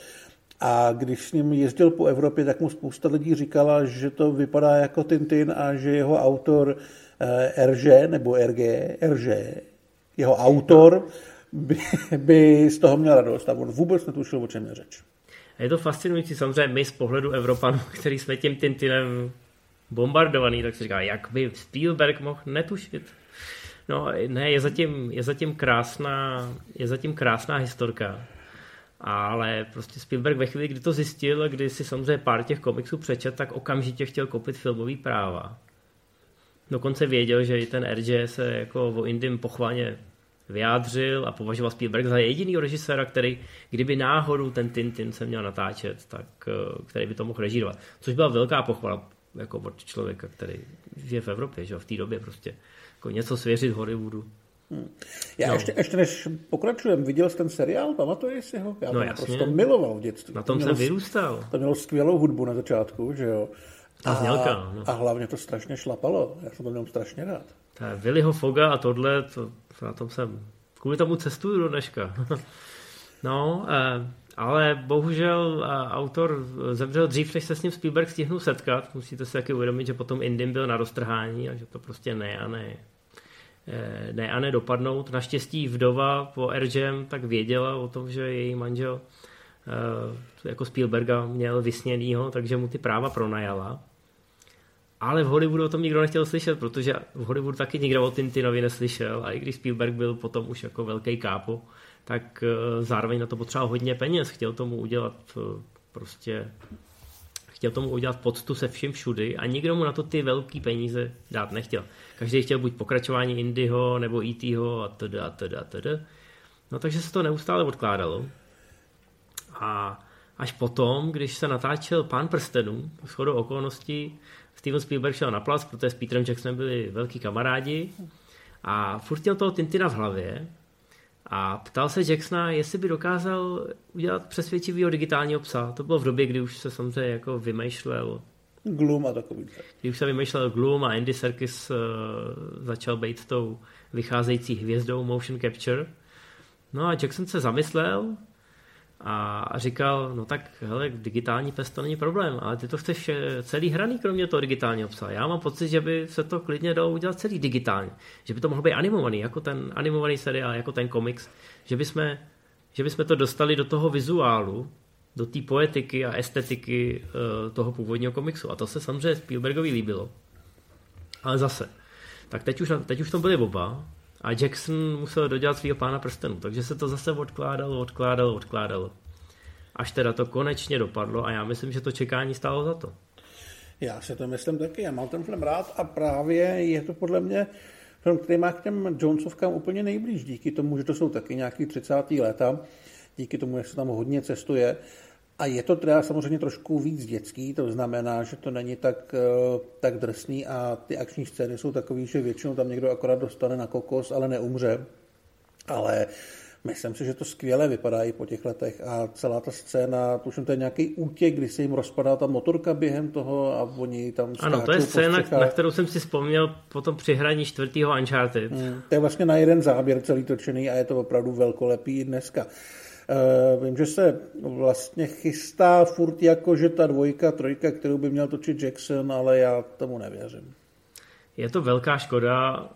A když s ním jezdil po Evropě, tak mu spousta lidí říkala, že to vypadá jako Tintin a že jeho autor er gé, nebo er gé, er gé, jeho autor by, by z toho měl radost. A on vůbec netušil, o čem je řeč. A je to fascinující, samozřejmě my z pohledu Evropanů, který jsme tím Tintinem bombardovaný, tak si říká, jak by Spielberg mohl netušit. No ne, je zatím, je zatím krásná, je zatím krásná historka. Ale prostě Spielberg ve chvíli, kdy to zjistil, kdy si samozřejmě pár těch komiksů přečet, tak okamžitě chtěl koupit filmový práva. Dokonce věděl, že i ten er gé se jako o Indym pochvalně vyjádřil a považoval Spielberg za jedinýho režiséra, který, kdyby náhodou ten Tintin se měl natáčet, tak který by to mohl režírovat. Což byla velká pochvala jako od člověka, který žije v Evropě, že v té době prostě jako něco svěřit Hollywoodu. Hmm. Já no. ještě, ještě než pokračujem, viděl jsi ten seriál, pamatuješ si ho? Já no, prostě miloval v dětství. Na tom to jsem vyrůstal. To mělo skvělou hudbu na začátku, že jo? A, a, znělka, no. A hlavně to strašně šlapalo, já jsem to měl strašně rád. Ta Willyho Foga a tohle, to, na tom jsem, kvůli tomu cestuju do dneška. No, ale bohužel autor zemřel dřív, než se s ním Spielberg stihnul setkat. Musíte si taky uvědomit, že potom Indym byl na roztrhání a že to prostě ne a ne. ne a ne dopadnout. Naštěstí vdova po er gé em tak věděla o tom, že její manžel jako Spielberga měl vysněnýho, takže mu ty práva pronajala. Ale v Hollywoodu o tom nikdo nechtěl slyšet, protože v Hollywoodu taky nikdo o Tintinovi neslyšel a i když Spielberg byl potom už jako velký kápo, tak zároveň na to potřeboval hodně peněz. Chtěl tomu udělat prostě chtěl tomu udělat poctu se vším všudy a nikdo mu na to ty velký peníze dát nechtěl. Každý chtěl buď pokračování Indyho nebo í tého a td. a td. a td. No takže se to neustále odkládalo. A až potom, když se natáčel Pán prstenů, shodou okolností Steven Spielberg šel na plac, protože s Peterem Jacksonem byli velký kamarádi a furt měl toho Tintina v hlavě a ptal se Jacksona, jestli by dokázal udělat přesvědčivýho digitálního psa. To bylo v době, kdy už se samozřejmě jako vymýšlel Gloom a takový. Kdy už se vymýšlel Gloom a Andy Serkis uh, začal být tou vycházející hvězdou motion capture. No a Jackson se zamyslel a, a říkal, no tak hele, digitální pes to není problém, ale ty to chceš vše, celý hraný, kromě toho digitálního psa. Já mám pocit, že by se to klidně dalo udělat celý digitálně. Že by to mohlo být animovaný, jako ten animovaný seriál, jako ten komiks. Že by jsme, že by jsme to dostali do toho vizuálu, do té poetiky a estetiky uh, toho původního komiksu. A to se samozřejmě Spielbergovi líbilo. Ale zase. Tak teď už, teď už to byly oba a Jackson musel dodělat svýho Pána prstenů. Takže se to zase odkládalo, odkládalo, odkládalo. Až teda to konečně dopadlo a já myslím, že to čekání stálo za to. Já si to myslím taky. Já mám ten film rád a právě je to podle mě film, který má k těm Jonesovkám úplně nejblíž. Díky tomu, že to jsou taky nějaký třicátá léta. Díky tomu, že se tam hodně cestuje. A je to teda samozřejmě trošku víc dětský, to znamená, že to není tak, tak drsný a ty akční scény jsou takový, že většinou tam někdo akorát dostane na kokos, ale neumře. Ale myslím si, že to skvěle vypadá i po těch letech a celá ta scéna, tuším, to je nějaký útěk, kdy se jim rozpadá ta motorka během toho a oni tam skáčou. Ano, to je scéna, na kterou jsem si vzpomněl potom při hraní čtvrtýho Uncharted. Hmm, to je vlastně na jeden záběr celý točený a je to opravdu velkolepý i dneska. Uh, vím, že se vlastně chystá furt jako, že ta dvojka, trojka, kterou by měl točit Jackson, ale já tomu nevěřím. Je to velká škoda.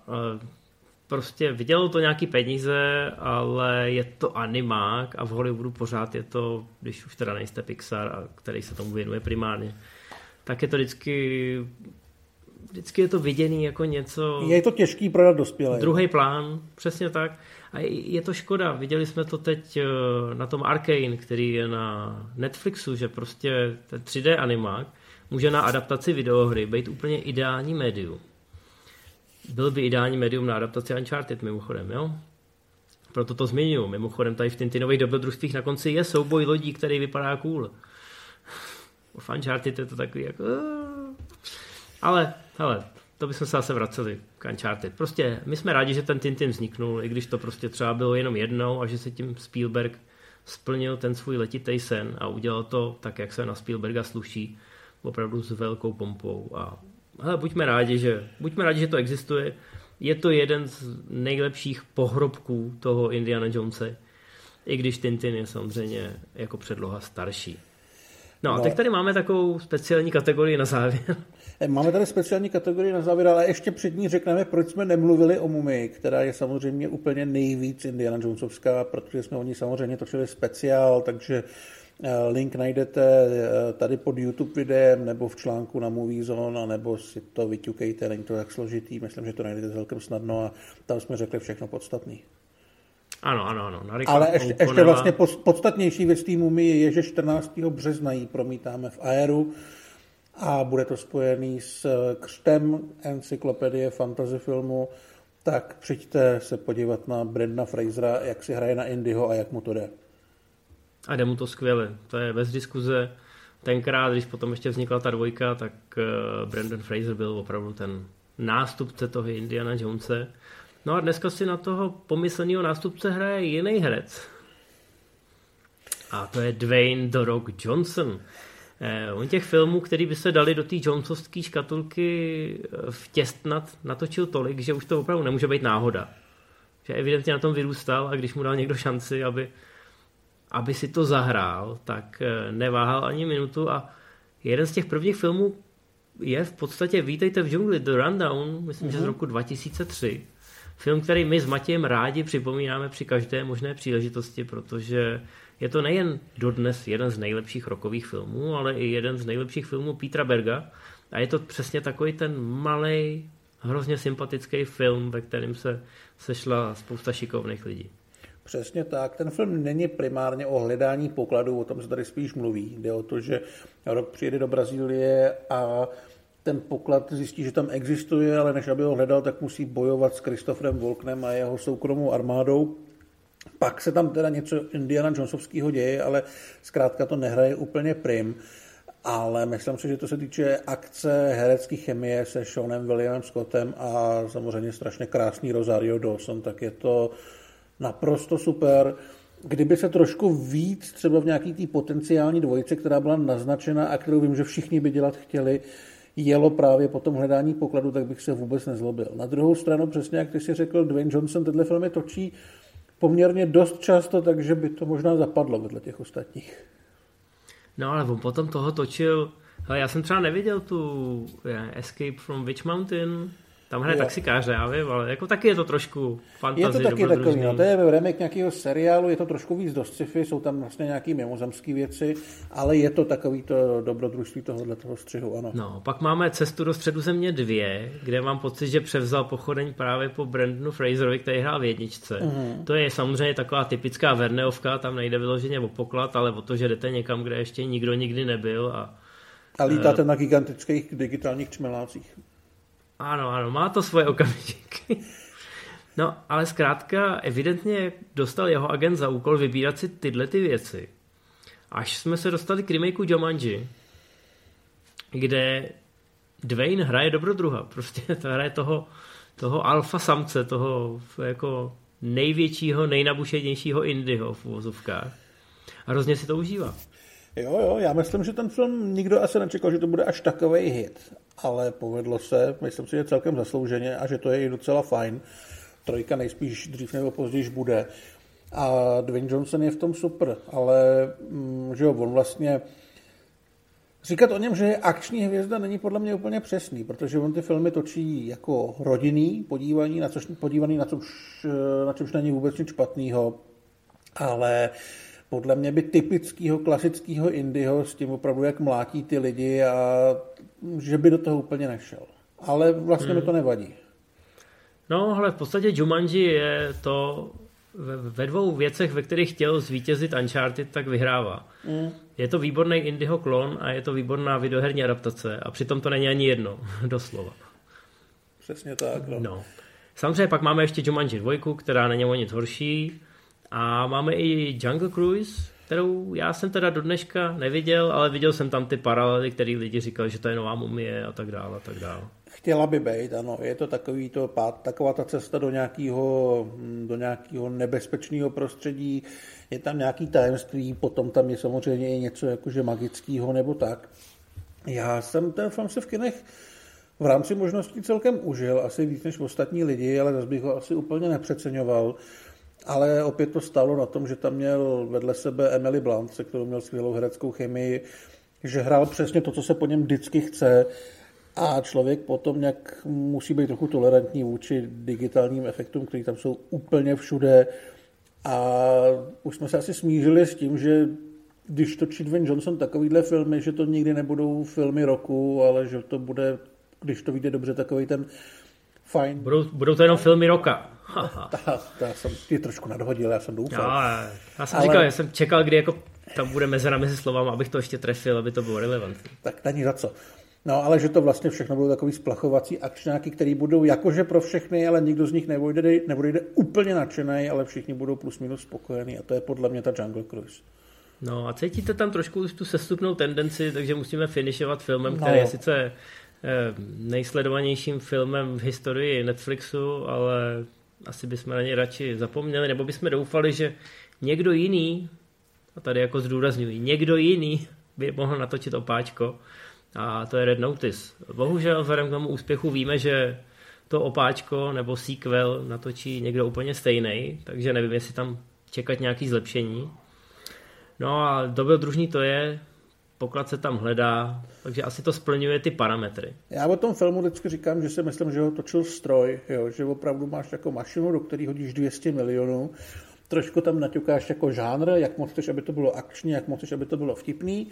Prostě vydělalo to nějaký peníze, ale je to animák a v Hollywoodu pořád je to, když už teda nejste Pixar, a který se tomu věnuje primárně, tak je to vždycky vždycky je to viděný jako něco... Je to těžký prodat dospělé. Druhý plán, přesně tak. A je to škoda, viděli jsme to teď na tom Arcane, který je na Netflixu, že prostě ten tři dé animák může na adaptaci videohry být úplně ideální médium. Byl by ideální médium na adaptaci Uncharted, mimochodem, jo? Proto to zmiňuji. Mimochodem, tady v Tintinových dobrodružstvích na konci je souboj lodí, který vypadá cool. V Uncharted je to takový jako... Ale, hele, to bychom se zase vraceli k Uncharted. Prostě my jsme rádi, že ten Tintin vzniknul, i když to prostě třeba bylo jenom jednou a že se tím Spielberg splnil ten svůj letitej sen a udělal to tak, jak se na Spielberga sluší, opravdu s velkou pompou. A hele, buďme rádi, že, buďme rádi, že to existuje. Je to jeden z nejlepších pohrobků toho Indiana Jonese, i když Tintin je samozřejmě jako předloha starší. No a no. Teď tady máme takovou speciální kategorii na závěr. Máme tady speciální kategorii na závěr, ale ještě před ní řekneme, proč jsme nemluvili o Mumii, která je samozřejmě úplně nejvíc Indiana Jonesovská, protože jsme o ní samozřejmě točili speciál, takže link najdete tady pod YouTube videem nebo v článku na Movie Zone, nebo si to vyťukejte, není to tak složitý, myslím, že to najdete celkem snadno a tam jsme řekli všechno podstatné. Ano, ano, ano. Narika, ale ještě, ještě vlastně podstatnější věc té mumii je, že čtrnáctého března ji promítáme v Aeru a bude to spojený s křtem encyklopedie fantasy filmu, tak přijďte se podívat na Brendana Frasera, jak si hraje na Indyho a jak mu to jde. A jde mu to skvěle, to je bez diskuze. Tenkrát, když potom ještě vznikla ta dvojka, tak Brendan Fraser byl opravdu ten nástupce toho Indiana Jonese. No a dneska si na toho pomyslného nástupce hraje jiný herec. A to je Dwayne "The Rock" Johnson. Eh, on těch filmů, který by se dali do té Johnsonovské škatulky vtěstnat, natočil tolik, že už to opravdu nemůže být náhoda. Že evidentně na tom vyrůstal a když mu dal někdo šanci, aby, aby si to zahrál, tak neváhal ani minutu. A jeden z těch prvních filmů je v podstatě Vítejte v džungli, The Rundown, myslím, mm-hmm. že z roku dva tisíce tři. Film, který my s Matějem rádi připomínáme při každé možné příležitosti, protože je to nejen dodnes jeden z nejlepších rockových filmů, ale i jeden z nejlepších filmů Petera Berga. A je to přesně takový ten malej, hrozně sympatický film, ve kterém se sešla spousta šikovných lidí. Přesně tak. Ten film není primárně o hledání pokladů, o tom se tady spíš mluví. Jde o to, že Rock přijede do Brazílie a ten poklad zjistí, že tam existuje, ale než aby ho hledal, tak musí bojovat s Christopherem Walkenem a jeho soukromou armádou. Pak se tam teda něco Indiana Jonesovského děje, ale zkrátka to nehraje úplně prim. Ale myslím si, že to se týče akce, herecké chemie se Seanem Williamem Scottem a samozřejmě strašně krásný Rosario Dawson, tak je to naprosto super. Kdyby se trošku víc třeba v nějaký té potenciální dvojice, která byla naznačena a kterou vím, že všichni by dělat chtěli, jelo právě po tom hledání pokladu, tak bych se vůbec nezlobil. Na druhou stranu, přesně jak ty si řekl, Dwayne Johnson tyhle filmy točí poměrně dost často, takže by to možná zapadlo vedle těch ostatních. No ale on potom toho točil, hele, já jsem třeba neviděl tu Escape from Witch Mountain, tam hraje taxikáře, já vím, ale jako taky je to trošku fantazie. Je to taky takový, no, to je remake nějakého seriálu, je to trošku víc do sci-fi, jsou tam vlastně nějaké mimozemské věci, ale je to takový to dobrodružství tohohle toho střihu, ano. No, pak máme Cestu do Středozemě dvě, kde mám pocit, že převzal pochodeň právě po Brendanu Fraserovi, který hrál v jedničce. Mm-hmm. To je samozřejmě taková typická Verneovka, tam nejde vyloženě o poklad, ale o to, že jdete někam, kde ještě nikdo nikdy nebyl. A, a lítáte uh... na gigantických digitálních čmelácích. Ano, ano, má to svoje okamžiky. No, ale zkrátka, evidentně dostal jeho agent za úkol vybírat si tyhle ty věci. Až jsme se dostali k remakeu Jumanji, kde Dwayne hraje dobrodruha. Prostě to hraje toho, toho alfa samce, toho jako největšího, nejnabušenějšího Indyho v uvozovkách. A hrozně si to užívá. Jo, jo, já myslím, že ten film nikdo asi nečekal, že to bude až takovej hit, ale povedlo se, myslím si, že celkem zaslouženě a že to je i docela fajn. Trojka nejspíš dřív nebo později bude. A Dwayne Johnson je v tom super, ale že jo, on vlastně říkat o něm, že je akční hvězda, není podle mě úplně přesný, protože on ty filmy točí jako rodinný, podívaný, na což, podívaný, na což, na což není vůbec nic špatného, ale podle mě by typického klasického Indyho s tím opravdu, jak mlátí ty lidi a že by do toho úplně nešel. Ale vlastně hmm. mi to nevadí. No, ale v podstatě Jumanji je to ve, ve dvou věcech, ve kterých chtěl zvítězit Uncharted, tak vyhrává. Hmm. Je to výborný Indyho klon a je to výborná videoherní adaptace a přitom to není ani jedno, doslova. Přesně tak. No. No. Samozřejmě pak máme ještě Jumanji dvojku, která není o nic horší. A máme i Jungle Cruise, kterou já jsem teda do dneška neviděl, ale viděl jsem tam ty paralely, které lidi říkali, že to je nová mumie a tak dále a tak dále. Chtěla by být, ano. Je to takový to, taková ta cesta do nějakého do nějakého nebezpečného prostředí. Je tam nějaký tajemství, potom tam je samozřejmě i něco jakože magického nebo tak. Já jsem ten film se v kinech v rámci možností celkem užil, asi víc než ostatní lidi, ale zase bych ho asi úplně nepřeceňoval. Ale opět to stálo na tom, že tam měl vedle sebe Emily Blunt, se kterou měl skvělou hereckou chemii, že hrál přesně to, co se po něm vždycky chce. A člověk potom nějak musí být trochu tolerantní vůči digitálním efektům, které tam jsou úplně všude. A už jsme se asi smířili s tím, že když točí Dwayne Johnson takovýhle filmy, že to nikdy nebudou filmy roku, ale že to bude, když to vyjde dobře, takový ten fajn. Budou, budou to jenom filmy roka. Já jsem ti trošku nadhodil, já jsem doufal. Já, já jsem ale... říkal, já jsem čekal, kdy jako tam bude mezera mezi slovama, abych to ještě trefil, aby to bylo relevantní. Tak není za co. No, ale že to vlastně všechno budou takový splachovací akčňáky, který budou jakože pro všechny, ale nikdo z nich nebude, nebude úplně nadšený, ale všichni budou plus minus spokojený a to je podle mě ta Jungle Cruise. No a cítíte tam trošku tu sestupnou tendenci, takže musíme finišovat filmem, který no. je sice nejsledovanějším filmem v historii Netflixu, ale asi bychom na něj radši zapomněli, nebo bychom doufali, že někdo jiný, a tady jako zdůrazňuji, někdo jiný by mohl natočit opáčko, a to je Red Notice. Bohužel vzhledem k tomu úspěchu víme, že to opáčko nebo sequel natočí někdo úplně stejný, takže nevím, jestli tam čekat nějaký zlepšení. No a dobrodružný to je, poklad se tam hledá, takže asi to splňuje ty parametry. Já o tom filmu vždycky říkám, že si myslím, že ho točil stroj, jo? Že opravdu máš jako mašinu, do které hodíš dvě stě milionů, trošku tam naťukáš jako žánr, jak moc chceš, aby to bylo akční, jak moc chceš, aby to bylo vtipný,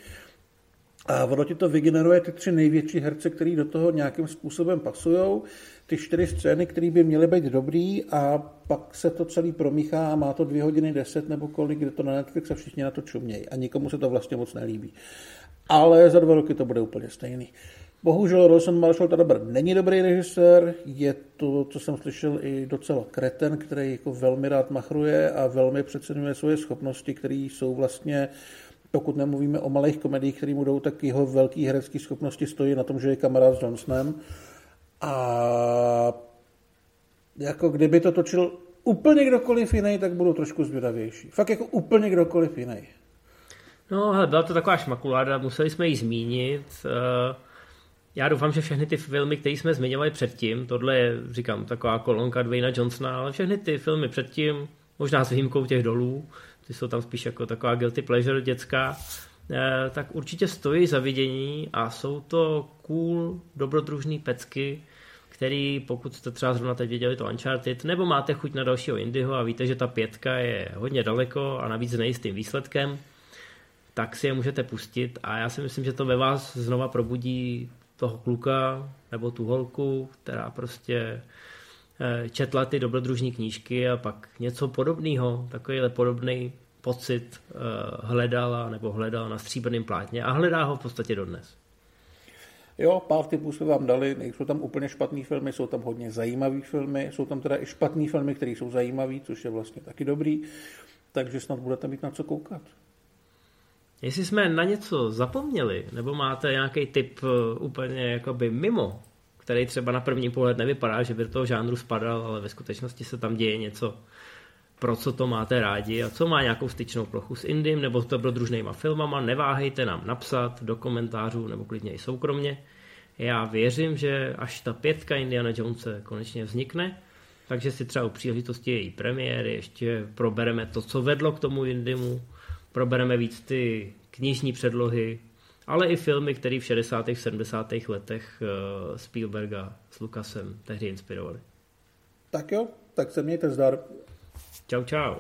a ono ti to vygeneruje ty tři největší herce, který do toho nějakým způsobem pasujou, ty čtyři scény, které by měly být dobrý, a pak se to celý promíchá a má to dvě hodiny deset nebo kolik, kde to na Netflix a všichni na to čumějí a nikomu se to vlastně moc nelíbí. Ale za dva roky to bude úplně stejný. Bohužel Rosen Marshall Tadabr není dobrý režisér, je to, co jsem slyšel, i docela kreten, který jako velmi rád machruje a velmi přeceňuje svoje schopnosti, které jsou vlastně, pokud nemluvíme o malých komediích, které mu jdou, tak jeho velký herecký schopnosti stojí na tom, že je kamarád s Johnsonem. A jako kdyby to točil úplně kdokoliv jiný, tak budou trošku zvědavější. Fakt jako úplně kdokoliv jiný. No, hele, byla to taková šmakuláda, museli jsme ji zmínit. Já doufám, že všechny ty filmy, které jsme zmiňovali předtím, tohle je, říkám, taková kolonka Dwayna Johnsona, ale všechny ty filmy předtím, možná s výjimkou těch dolů, ty jsou tam spíš jako taková guilty pleasure dětská, tak určitě stojí za vidění a jsou to cool, dobrodružný pecky, který, pokud jste třeba zrovna teď viděli to Uncharted, nebo máte chuť na dalšího Indyho a víte, že ta pětka je hodně daleko a navíc s nejistým výsledkem, tak si je můžete pustit a já si myslím, že to ve vás znova probudí toho kluka nebo tu holku, která prostě četla ty dobrodružní knížky a pak něco podobného, takovýhle podobný pocit hledala nebo hledala na stříbrném plátně a hledá ho v podstatě dodnes. Jo, pár typů jsme vám dali, nejsou tam úplně špatný filmy, jsou tam hodně zajímavý filmy, jsou tam teda i špatný filmy, které jsou zajímavý, což je vlastně taky dobrý, takže snad budete mít na co koukat. Jestli jsme na něco zapomněli, nebo máte nějaký tip úplně jakoby mimo, který třeba na první pohled nevypadá, že by do toho žánru spadal, ale ve skutečnosti se tam děje něco, pro co to máte rádi a co má nějakou styčnou plochu s indym nebo s dobrodružnýma filmama, neváhejte nám napsat do komentářů nebo klidně i soukromně. Já věřím, že až ta pětka Indiana Jonese konečně vznikne, takže si třeba u příležitosti její premiéry ještě probereme to, co vedlo k tomu Indymu, probereme víc ty knižní předlohy, ale i filmy, které v šedesátých, sedmdesátých letech Spielberga s Lucasem tehdy inspirovaly. Tak jo, tak se mějte zdar. Čau, čau.